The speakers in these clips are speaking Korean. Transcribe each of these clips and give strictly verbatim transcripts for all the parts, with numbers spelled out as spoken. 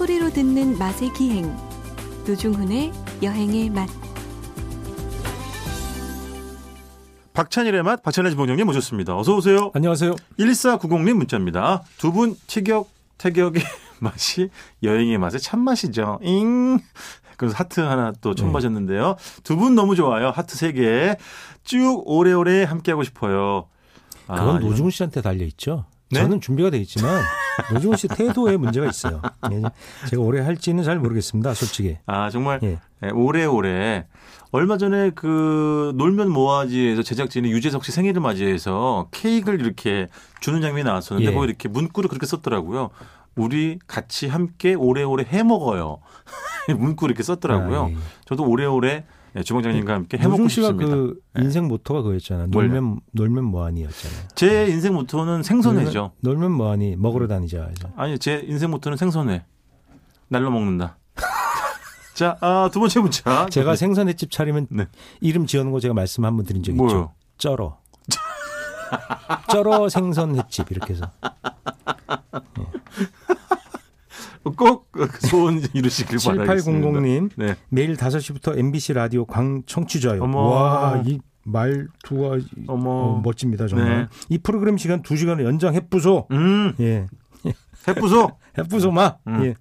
소리로 듣는 맛의 기행, 노중훈의 여행의 맛. 박찬일의 맛, 박찬일 주방장님 모셨습니다. 어서 오세요. 안녕하세요. 일사구공님 문자입니다. 두 분 티격 태격의 맛이 여행의 맛의 참맛이죠. 잉. 그래서 하트 하나 또 첨부하셨는데요. 네. 두 분 너무 좋아요. 하트 세 개. 쭉 오래오래 함께하고 싶어요. 아, 그건 노중훈 씨한테 달려있죠. 네? 저는 준비가 돼 있지만 노중훈 씨 태도에 문제가 있어요. 제가 오래 할지는 잘 모르겠습니다. 솔직히. 아 정말 예. 오래오래. 얼마 전에 그 놀면 뭐하지에서 제작진이 유재석 씨 생일을 맞이해서 케이크를 이렇게 주는 장면이 나왔었는데 예. 거기 이렇게 문구를 그렇게 썼더라고요. 우리 같이 함께 오래오래 해먹어요. 문구를 이렇게 썼더라고요. 아, 예. 저도 오래오래 네, 주방장님과 함께 해먹고 싶습니다. 그 네. 인생 모토가 그거였잖아요. 놀면, 놀면 뭐하니였잖아요. 제 네. 인생 모토는 생선회죠. 놀면, 놀면 뭐하니 먹으러 다니자. 아니 제 인생 모토는 생선회. 날로 먹는다. 자, 아, 두 번째 문자. 제가 생선회집 차리면 네. 이름 지어놓은 거 제가 말씀 한번 드린 적 뭐요? 있죠. 쩔어. 쩔어 생선회집 이렇게 해서. 네. 꼭 소원 이루시길 바라겠습니다. 칠팔공공님 네. 매일 다섯 시부터 엠비씨 라디오 광 청취자요. 와, 이 말투가 어머. 멋집니다 정말. 네. 이 프로그램 시간 두 시간을 연장 해부소. 음. 예. 해부소. 해부소 마. 음. 예.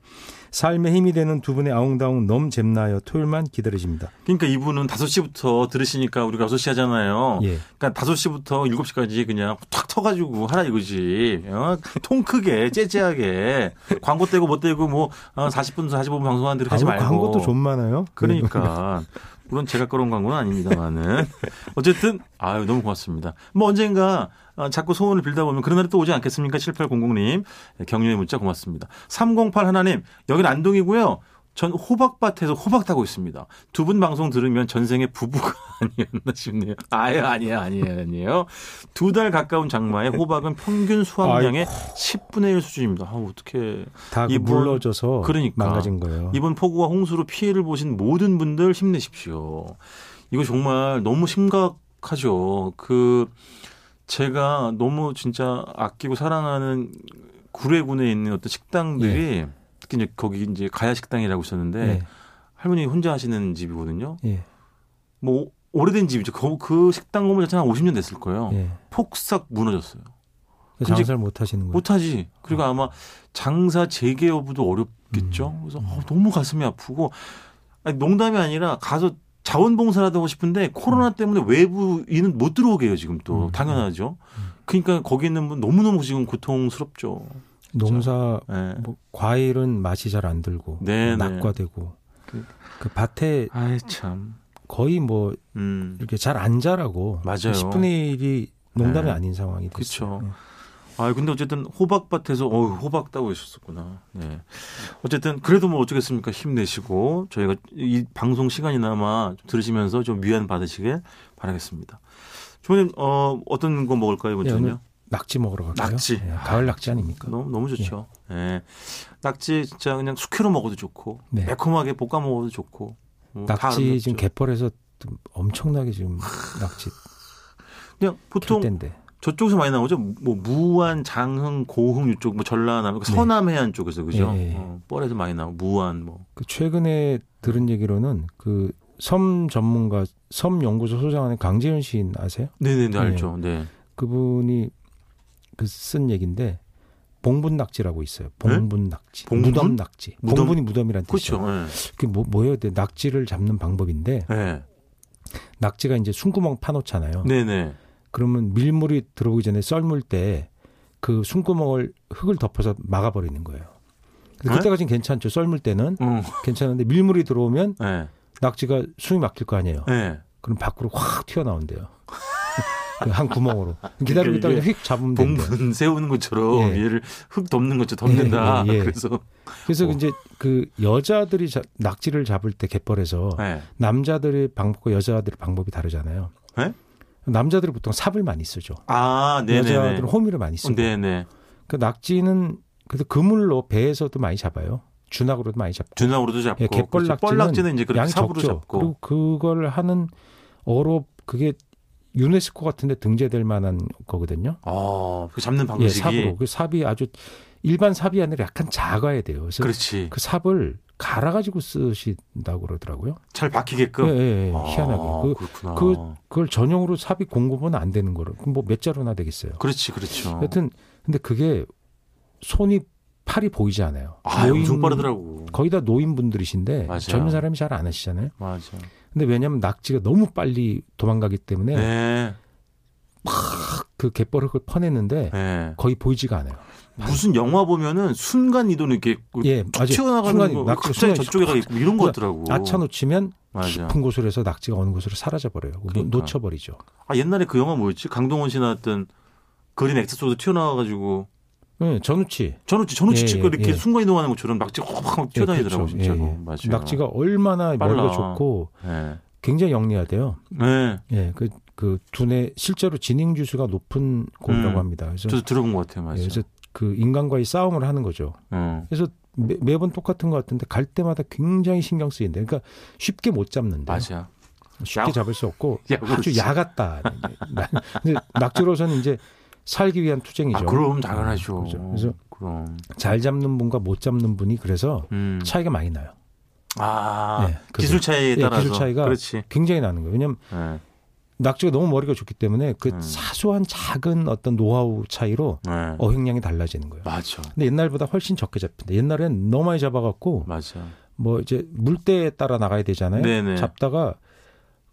삶의 힘이 되는 두 분의 아웅다웅 너무 잼나요. 토요일만 기다리십니다. 그러니까 이분은 다섯 시부터 들으시니까 우리가 여섯 시 하잖아요. 예. 그러니까 다섯 시부터 일곱 시까지 그냥 탁 터가지고 하라 이거지. 어? 통 크게 째째하게 광고 떼고 뭐 떼고 뭐 사십 분 사십오 분 방송하는 대로 하지 말고. 광고도 좀 많아요. 그러니까. 물론 제가 끌어온 광고는 아닙니다만은. 어쨌든 아유 너무 고맙습니다. 뭐 언젠가 자꾸 소원을 빌다 보면 그런 날이 또 오지 않겠습니까? 칠팔공공님 격려의 문자 고맙습니다. 삼공팔 하나님 여기는 안동이고요. 전 호박밭에서 호박 타고 있습니다. 두 분 방송 들으면 전생에 부부가 아니었나 싶네요. 아유 아니에요 아니에요 아니에요. 두 달 가까운 장마에 호박은 평균 수확량의 십분의 일 수준입니다. 아 어떻게 다 물러져서 그러니까 망가진 거예요. 이번 폭우와 홍수로 피해를 보신 모든 분들 힘내십시오. 이거 정말 너무 심각하죠. 그 제가 너무 진짜 아끼고 사랑하는 구례군에 있는 어떤 식당들이. 예. 이제 거기 이제 가야 식당이라고 있었는데 네. 할머니 혼자 하시는 집이거든요. 네. 뭐 오래된 집이죠. 그, 그 식당 건물 자체는 한 오십 년 됐을 거예요. 네. 폭삭 무너졌어요. 장사를 못 하시는 거예요. 못 하지. 그리고 아. 아마 장사 재개 여부도 어렵겠죠. 음. 그래서 어, 너무 가슴이 아프고 아니, 농담이 아니라 가서 자원봉사라도 하고 싶은데 코로나 때문에 외부인은 못 들어오게 해요. 지금 또 음. 당연하죠. 음. 그러니까 거기 있는 분 너무너무 지금 고통스럽죠. 농사 네. 뭐 과일은 맛이 잘 안 들고 네, 낙과되고 네. 그 밭에 아이, 참. 거의 뭐 음. 이렇게 잘 안 자라고 맞아요. 십분의 일이 농담이 네. 아닌 상황이 됐어요. 그렇죠. 아 근데 어쨌든 호박밭에서 어우 호박 따고 있었구나. 네. 어쨌든 그래도 뭐 어쩌겠습니까. 힘내시고 저희가 이 방송 시간이나마 좀 들으시면서 좀 위안 받으시길 바라겠습니다. 조님 어, 어떤 거 먹을까요 이번에는요? 네, 낙지 먹으러 갈까요? 낙지. 네, 가을 낙지 아닙니까? 너무 너무 좋죠. 예. 네. 낙지 진짜 그냥 숙회로 먹어도 좋고 네. 매콤하게 볶아 먹어도 좋고. 뭐 낙지 지금 갯벌에서 엄청나게 지금 낙지. 그냥 보통 갯대인데. 저쪽에서 많이 나오죠. 뭐 무안, 장흥, 고흥 이쪽 뭐 전라남, 그러니까 네. 서남 해안 쪽에서 그죠? 네. 어, 뻘에서 많이 나오고 무안 뭐. 그 최근에 들은 얘기로는 그 섬 전문가, 섬 연구소 소장하는 강재윤 시인 아세요? 네네, 네, 알죠. 네. 그분이 그 쓴 얘기인데 봉분 낙지라고 있어요. 봉분 네? 낙지, 봉분? 무덤 낙지. 무덤? 봉분이 무덤이란 뜻이죠. 그렇죠. 네. 그게 뭐, 뭐예요? 낙지를 잡는 방법인데 네. 낙지가 이제 숨구멍 파놓잖아요. 네네. 그러면 밀물이 들어오기 전에 썰물 때 그 숨구멍을 흙을 덮어서 막아버리는 거예요. 근데 그때까지는 네? 괜찮죠. 썰물 때는 음. 괜찮은데 밀물이 들어오면 네. 낙지가 숨이 막힐 거 아니에요. 네. 그럼 밖으로 확 튀어나온대요. 한 구멍으로 기다리고 있다가 그러니까 휙 잡으면 된다. 봉분 세우는 것처럼 예. 얘를 흙 덮는 것처럼 덮는다. 예, 예, 예. 그래서 그래서 오. 이제 그 여자들이 자, 낙지를 잡을 때 갯벌에서 예. 남자들의 방법과 여자들의 방법이 다르잖아요. 예? 남자들은 보통 삽을 많이 쓰죠. 아, 네네. 여자들은 호미를 많이 쓰고. 네네. 그 낙지는 그래서 그물로 배에서도 많이 잡아요. 준낙으로도 많이 잡고. 준낙으로도 잡고. 예, 갯벌 낙지는 이제 그렇게 삽으로 적죠. 잡고. 그리고 그걸 하는 어로 그게 유네스코 같은 데 등재될 만한 거거든요. 아, 그 잡는 방식이. 예, 삽으로. 그 삽이 아주 일반 삽이 아니라 약간 작아야 돼요. 그래서 그렇지. 그 삽을 갈아가지고 쓰신다고 그러더라고요. 잘 박히게끔? 예, 예, 예. 아, 희한하게. 그, 그렇구나. 그, 그걸 전용으로 삽이 공급은 안 되는 거로. 뭐 몇 자루나 되겠어요. 그렇지, 그렇죠. 여튼, 근데 그게 손이, 팔이 보이지 않아요. 아, 노인, 엄청 빠르더라고. 거의 다 노인분들이신데 맞아요. 젊은 사람이 잘 안 하시잖아요. 맞아요. 근데 왜냐하면 낙지가 너무 빨리 도망가기 때문에 네. 막 그 갯벌을 퍼내는데 네. 거의 보이지가 않아요. 무슨 영화 보면은 순간 이동 이렇게 예, 튀어나가는 거, 갑자기 저쪽에 가 있고 이런 거 같더라고. 아차 놓치면 맞아. 깊은 곳으로 해서 낙지가 어느 곳으로 사라져 버려요. 그러니까. 놓쳐버리죠. 아 옛날에 그 영화 뭐였지? 강동원 씨 나왔던 그린 엑스소드 튀어나와가지고. 네, 전우치. 전우치, 전우치 치고 예, 이렇게 예. 순간 이동하는 것처럼 낙지가 확 튀어다니더라고요. 예, 그렇죠. 진짜로. 예, 예. 맞아요. 낙지가 얼마나 멀고 좋고 예. 굉장히 영리하대요. 네. 예, 그. 그 두뇌 실제로 진행지수가 높은 곳이라고 음, 합니다. 그래서 저도 들어본 것 같아요. 맞아요. 예, 그래서 그 인간과의 싸움을 하는 거죠. 음. 그래서 매, 매번 똑같은 것 같은데 갈 때마다 굉장히 신경 쓰인대. 그러니까 쉽게 못 잡는데. 맞아요. 쉽게 야, 잡을 수 없고 야, 아주 야 같다. 근데 낙지로서는 이제 살기 위한 투쟁이죠. 아, 그럼 당연하죠. 그렇죠. 그래서 그럼. 잘 잡는 분과 못 잡는 분이 그래서 음. 차이가 많이 나요. 아 네, 기술 차이에 따라서. 네, 기술 차이가 그렇지. 굉장히 나는 거예요. 왜냐하면 네. 낙지가 너무 머리가 좋기 때문에 그 음. 사소한 작은 어떤 노하우 차이로 네. 어획량이 달라지는 거예요. 맞아. 근데 옛날보다 훨씬 적게 잡힌다. 옛날엔 너무 많이 잡아갖고 맞아. 뭐 이제 물때에 따라 나가야 되잖아요. 네네. 잡다가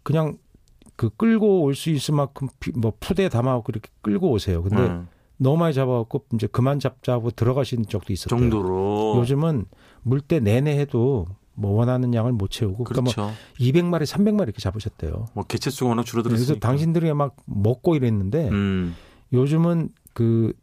그냥 그 끌고 올 수 있을 만큼 뭐 푸대에 담아갖고 이렇게 끌고 오세요. 근데 음. 너무 많이 잡아갖고 이제 그만 잡자고 들어가신 적도 있었대요. 정도로. 요즘은 물때 내내 해도 뭐 원하는 양을 못 채우고 그렇죠. 그러니까 뭐 이백 마리, 삼백 마리 이렇게 잡으셨대요. 뭐 개체수가 워낙 줄어들었으니까. 그래서 당신들이 막 먹고 이랬는데 음. 요즘은 그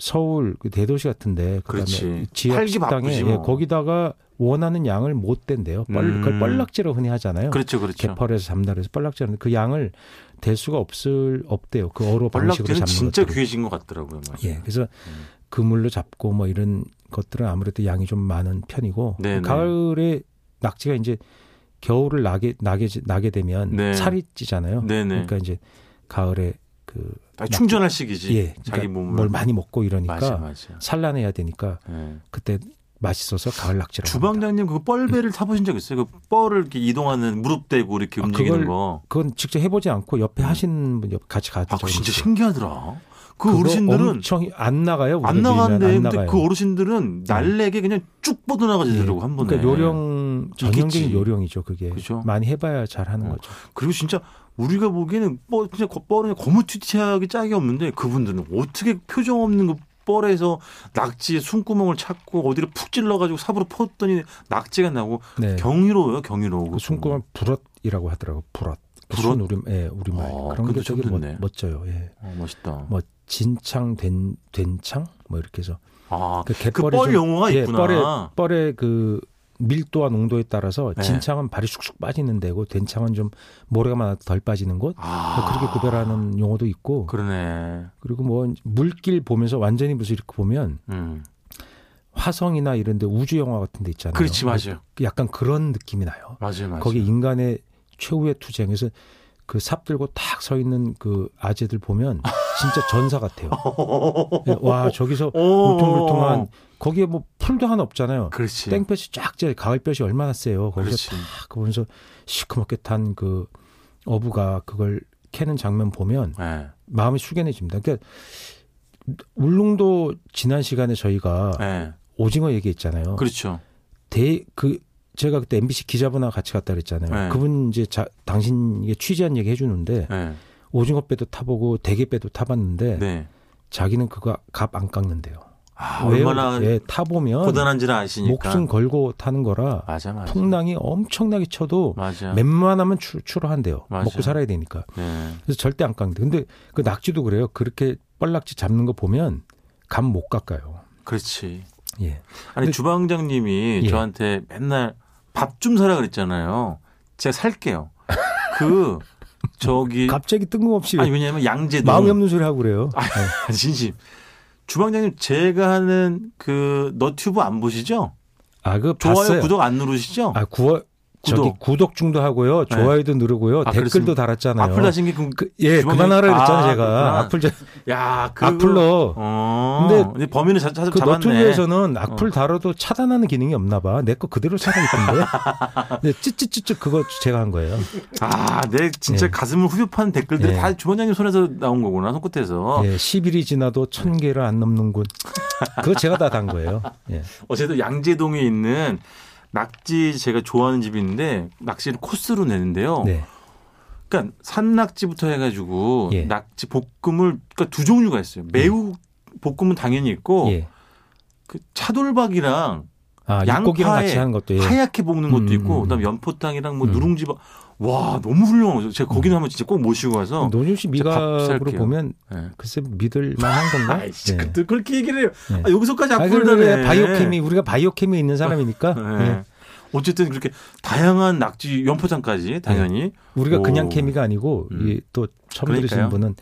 서울 그 대도시 같은데 그다음에 지역 식당에 뭐. 예, 거기다가 원하는 양을 못 댄대요. 뻘, 음. 그걸 뻘락지로 흔히 하잖아요. 그렇죠, 그렇죠. 개펄에서 잡나라에서 뻘락지로 그 양을 댈 수가 없을 없대요. 그 어로 방식으로 잡는 거. 뻘락지는 진짜 것들은. 귀해진 것 같더라고요. 맞아요. 예, 그래서 음. 그물로 잡고 뭐 이런 것들은 아무래도 양이 좀 많은 편이고 네네. 가을에 낙지가 이제 겨울을 나게 나게 나게 되면 네. 살이 찌잖아요. 네네. 그러니까 이제 가을에 그 낙지, 충전할 시기지. 예, 그러니까 자기 몸을 뭘 많이 먹고 이러니까 맞아, 맞아. 산란해야 되니까 네. 그때 맛있어서 가을 낙지라고. 주방장님 그 뻘배를 음. 타보신 적 있어요? 그 뻘을 이렇게 이동하는 무릎 대고 이렇게 아, 움직이는 그걸, 거. 그건 직접 해보지 않고 옆에 하신 분 옆 같이 가죠. 아, 그 진짜 신기하더라. 그 어르신들은 엄청 안 나가요. 안 나가는데 안 나가요. 그 어르신들은 날래게 그냥 쭉 뻗어나가지더라고 예, 한 번에. 그러니까 요령 전형적인 요령이죠. 그게 그렇죠? 많이 해봐야 잘하는 어. 거죠. 그리고 진짜 우리가 보기에는 뻘 진짜 뻘은 거무튀튀하게 짝이 없는데 그분들은 어떻게 표정 없는 그 뻘에서 낙지의 숨구멍을 찾고 어디를 푹 찔러가지고 삽으로 퍼었더니 낙지가 나고 네. 경이로워요. 경이로워. 그 숨구멍 불엇이라고 하더라고. 불엇. 불은 우리, 예, 우리 말. 아, 그런 게 되게 멋, 멋져요. 예. 아, 멋있다. 뭐 진창, 된, 된창, 뭐 이렇게 해서. 아, 그 뻘 용어가 예, 있구나. 뻘의, 뻘의 그 밀도와 농도에 따라서 네. 진창은 발이 쑥쑥 빠지는 데고 된창은 좀 모래가 많아 덜 빠지는 곳. 아. 그렇게 구별하는 용어도 있고. 그러네. 그리고 뭐 물길 보면서 완전히 무슨 이렇게 보면. 음. 화성이나 이런 데 우주 영화 같은 데 있잖아요. 그렇지, 맞아요. 약간 그런 느낌이 나요. 맞아요, 맞아요. 거기 인간의 최후의 투쟁에서 그 삽 들고 딱 서 있는 그 아재들 보면 진짜 전사 같아요. 네, 와 저기서 물통물통한 거기에 뭐 풀도 하나 없잖아요. 그렇지. 땡볕이 쫙째 가을볕이 얼마나 세요. 거기서 딱 보면서 시커멓게 탄 그 어부가 그걸 캐는 장면 보면 네. 마음이 숙연해집니다. 그러니까 울릉도 지난 시간에 저희가 네. 오징어 얘기했잖아요. 그렇죠. 대 그 제가 그때 엠비씨 기자분하고 같이 갔다 그랬잖아요. 네. 그분 이제 자, 당신에게 취재한 얘기 해주는데 네. 오징어 배도 타보고 대게 배도 타봤는데 네. 자기는 그거 값 안 깎는데요. 아, 얼마나 예, 타보면 고단한지를 아시니까. 목숨 걸고 타는 거라 맞아, 맞아. 풍랑이 엄청나게 쳐도 맞아. 웬만하면 추, 추러한대요. 맞아. 먹고 살아야 되니까. 네. 그래서 절대 안 깎는데. 근데 그 낙지도 그래요. 그렇게 뻘낙지 잡는 거 보면 값 못 깎아요. 그렇지. 예. 아니 근데, 주방장님이 예. 저한테 맨날 밥 좀 사라 그랬잖아요. 제가 살게요. 그 저기 갑자기 뜬금없이 아니 왜냐하면 양재 마음이 없는 소리 하고 그래요. 아, 네. 진심 주방장님 제가 하는 그 너튜브 안 보시죠? 아, 그 좋아요 봤어요. 구독 안 누르시죠? 아, 구월 구독. 저기 구독 중도하고요. 좋아요도 네. 누르고요. 아, 댓글도 그렇습니까? 달았잖아요. 악플 다신 게 그, 그, 예, 주방에... 그만하라 그랬잖아요, 아, 제가. 악플 자... 야, 그 악플로. 어. 근데, 근데 범인을 자, 자, 그 잡았네. 너튜브에서는 악플 어. 달아도 차단하는 기능이 없나 봐. 내 거 그대로 차단했던데. 근데 찌찌찌찌 그거 제가 한 거예요. 아, 내 진짜 네. 가슴을 후벼파는 댓글들이 네. 다 주원장님 손에서 나온 거구나. 손끝에서. 예, 십 일이 지나도 천 개를 안 넘는군. 그거 제가 다 단 거예요. 예. 어쨌든 양재동에 있는 낙지 제가 좋아하는 집이 있는데 낙지를 코스로 내는데요. 네. 그러니까 산낙지부터 해가지고 예. 낙지 볶음을 그러니까 두 종류가 있어요. 매우 볶음은 당연히 있고 예. 그 차돌박이랑 아, 양고기랑 같이 하는 것도 예. 하얗게 볶는 것도 있고 음, 음. 그다음 연포탕이랑 뭐 음. 누룽지밥. 와 너무 훌륭하죠. 제가 거기는 음. 한번 진짜 꼭 모시고 가서. 노준 씨 미각으로 보면 네. 글쎄 믿을 만한 건가? 네. 그, 그렇게 얘기를 해요. 네. 아, 여기서까지 악플다네. 바이오케미 우리가 바이오케미 있는 사람이니까. 네. 네. 어쨌든 그렇게 다양한 낙지 연포장까지 당연히. 네. 우리가 오. 그냥 케미가 아니고 음. 또 처음 들으신 분은.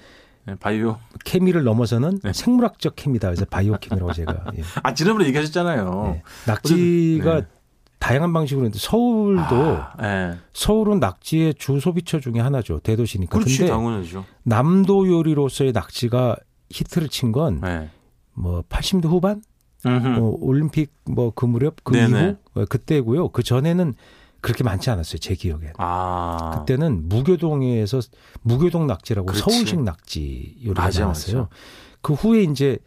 바이오 케미를 넘어서는 네. 생물학적 케미다. 그래서 바이오 케미라고 제가. 예. 아 지난번에 얘기하셨잖아요. 네. 낙지가 어쨌든, 네. 다양한 방식으로 했는데 서울도 아, 네. 서울은 낙지의 주 소비처 중에 하나죠. 대도시니까. 그렇지, 근데 당연하죠. 남도 요리로서의 낙지가 히트를 친 건 뭐 네. 팔십 년대 후반, 뭐 올림픽 뭐 그 무렵 그 이후 그때고요. 그 전에는 그렇게 많지 않았어요. 제 기억에는. 아. 그때는 무교동에서 무교동 낙지라고 그렇지. 서울식 낙지 요리가 나왔어요. 그 후에 이제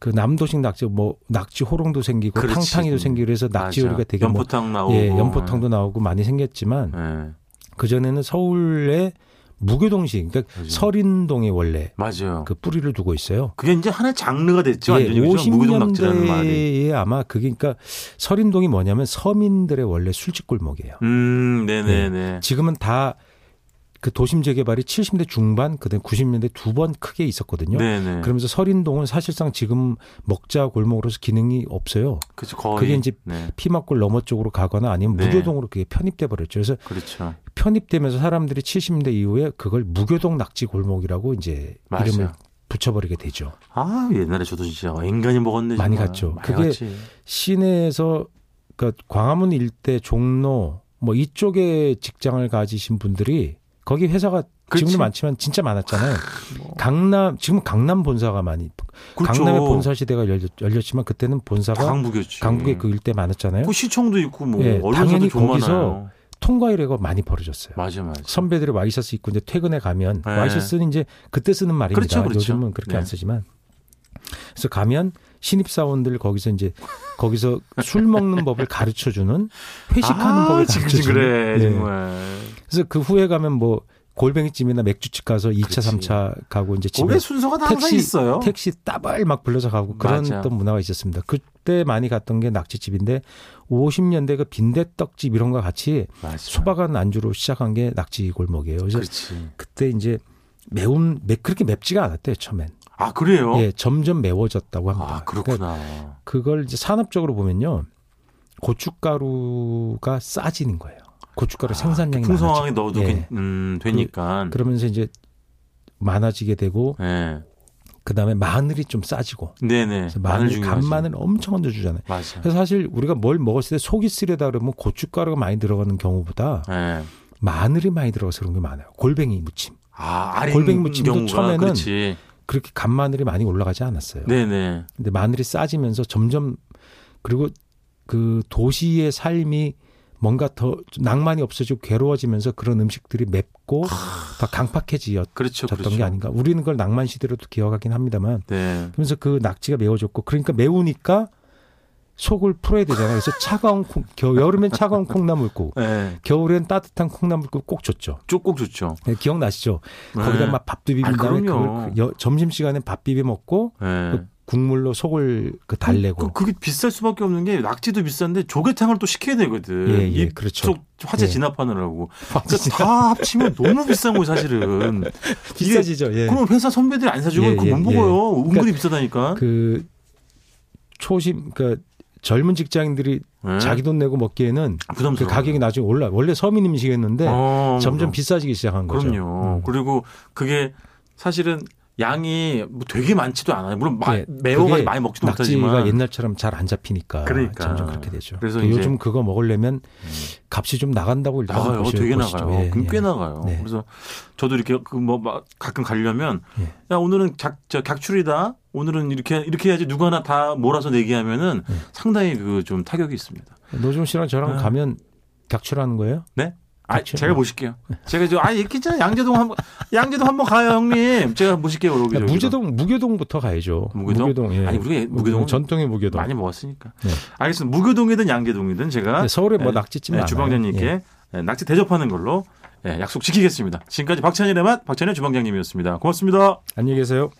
그 남도식 낙지 뭐 낙지 호롱도 생기고 그렇지. 탕탕이도 생기고 해서 낙지 맞아. 요리가 되게 연포탕 뭐, 나오고 예, 연포탕도 나오고 많이 생겼지만 네. 그 전에는 서울의 무교동식 그러니까 맞아요. 서린동에 원래 맞아요. 그 뿌리를 두고 있어요. 그게 이제 하나의 장르가 됐죠. 예, 완전히 무교동 낙지라는 말이. 아마 그게 그러니까 서린동이 뭐냐면 서민들의 원래 술집 골목이에요. 음, 네네네. 네. 지금은 다 그 도심 재개발이 칠십 년대 중반, 그다음 구십 년대 두 번 크게 있었거든요. 네네. 그러면서 서린동은 사실상 지금 먹자 골목으로서 기능이 없어요. 그렇죠. 거의. 그게 이제 네. 피막골 너머 쪽으로 가거나 아니면 네. 무교동으로 그게 편입돼 버렸죠. 그래서 그렇죠. 편입되면서 사람들이 칠십 년대 이후에 그걸 무교동 낙지 골목이라고 이제 맞아요. 이름을 붙여버리게 되죠. 아 옛날에 저도 진짜 인간이 먹었네. 많이 정말. 갔죠. 많이 그게 갔지. 시내에서 그러니까 광화문 일대 종로 뭐 이쪽에 직장을 가지신 분들이 거기 회사가 그렇지. 지금도 많지만 진짜 많았잖아요. 뭐. 강남 지금 강남 본사가 많이 그렇죠. 강남의 본사 시대가 열렸, 열렸지만 그때는 본사가 강북이었지. 강북에 그 일대 많았잖아요. 그 시청도 있고 뭐 네, 당연히 거기서 많아요. 통과의례가 많이 벌어졌어요. 맞아 맞아. 선배들이 와이셔츠 입고 이제 퇴근에 가면 네. 와이셔츠는 이제 그때 쓰는 말입니다. 그렇죠, 그렇죠. 요즘은 그렇게 네. 안 쓰지만 그래서 가면 신입사원들 거기서 이제 거기서 술 먹는 법을 가르쳐주는 회식하는 아, 법을 가르쳐주는 그래 네. 정말. 그래서 그 후에 가면 뭐 골뱅이집이나 맥주집 가서 이 차, 그렇지. 삼 차 가고 이제 집에 순서가 다 택시, 항상 있어요. 택시 따발 막 불러서 가고 그런 어떤 문화가 있었습니다. 그때 많이 갔던 게 낙지집인데 오십 년대 그 빈대떡집 이런 거 같이 맞아. 소박한 안주로 시작한 게 낙지 골목이에요. 그래서 그렇지. 그때 이제 매운 매, 그렇게 맵지가 않았대요 처음엔. 아 그래요? 예, 점점 매워졌다고 합니다. 아 그렇구나. 그러니까 그걸 이제 산업적으로 보면요, 고춧가루가 싸지는 거예요. 고춧가루 아, 생산량이 풍성하게 넣어도 예. 음, 되니까. 그, 그러면서 이제 많아지게 되고, 예. 그 다음에 마늘이 좀 싸지고, 네네. 마늘 간마늘 엄청 얹어주잖아요. 맞아. 그래서 사실 우리가 뭘 먹었을 때 속이 쓰려다 그러면 고춧가루가 많이 들어가는 경우보다 예. 마늘이 많이 들어가서 그런 게 많아요. 골뱅이 무침. 아, 골뱅이 무침도 경우가, 처음에는 그렇지. 그렇게 간마늘이 많이 올라가지 않았어요. 네네. 근데 마늘이 싸지면서 점점 그리고 그 도시의 삶이 뭔가 더 낭만이 없어지고 괴로워지면서 그런 음식들이 맵고 아... 더 강팍해지였던 그렇죠, 그렇죠. 게 아닌가. 우리는 그걸 낭만 시대로도 기억하긴 합니다만. 네. 그러면서 그 낙지가 매워졌고 그러니까 매우니까 속을 풀어야 되잖아요. 그래서 차가운 콩, 겨, 여름엔 차가운 콩나물국, 네. 겨울엔 따뜻한 콩나물국 꼭 줬죠. 꼭 줬죠. 네, 기억나시죠? 네. 거기다 막 밥도 비빈 다음에 점심 시간에 밥 비벼 먹고 네. 그 국물로 속을 그 달래고. 그게 비쌀 수밖에 없는 게 낙지도 비싼데 조개탕을 또 시켜야 되거든. 예, 예, 그렇죠. 화재 예. 진압하느라고. 그러니까 진압. 다 합치면 너무 비싼 거예요, 사실은. 비싸지죠. 예. 그럼 회사 선배들이 안 사주고 예, 그거 못 예, 먹어요. 예. 은근히 그러니까 비싸다니까. 그 초심 그러니까. 젊은 직장인들이 네. 자기 돈 내고 먹기에는 그 가격이 나중에 올라. 원래 서민 음식이었는데 아, 점점 그럼. 비싸지기 시작한 거죠. 그럼요. 음. 그리고 그게 사실은 양이 뭐 되게 많지도 않아요. 물론 네, 매워가지고 많이 먹지도 못하지만. 낙지가 옛날처럼 잘 안 잡히니까. 그러니까. 점점 그렇게 되죠. 그래서 요즘 그거 먹으려면 값이 좀 나간다고 일단 나가요. 보시죠. 되게 나가요. 예, 그럼 예. 꽤 나가요. 네. 그래서 저도 이렇게 그 뭐 가끔 가려면 예. 야 오늘은 작, 저, 객출이다. 오늘은 이렇게 이렇게 해야지 누구 하나 다 몰아서 내기하면은 예. 상당히 그 좀 타격이 있습니다. 노중 씨랑 저랑 아. 가면 객출하는 거예요? 네. 아, 제가 뭐. 모실게요. 제가 지금 아, 이렇게 있잖아요. 양재동 한번 양재동 한번 가요, 형님. 제가 모실게요. 그러고 무제동 무교동부터 가야죠. 무교동. 무교동 예. 아니, 우리 무교동 전통의 무교동. 많이 먹었으니까. 네. 알겠습니다. 무교동이든 양재동이든 제가 네, 서울에 뭐 낙지찜 네, 주방장님께 예. 낙지 대접하는 걸로 예, 약속 지키겠습니다. 지금까지 박찬일의 맛 박찬일 주방장님이었습니다. 고맙습니다. 안녕히 계세요.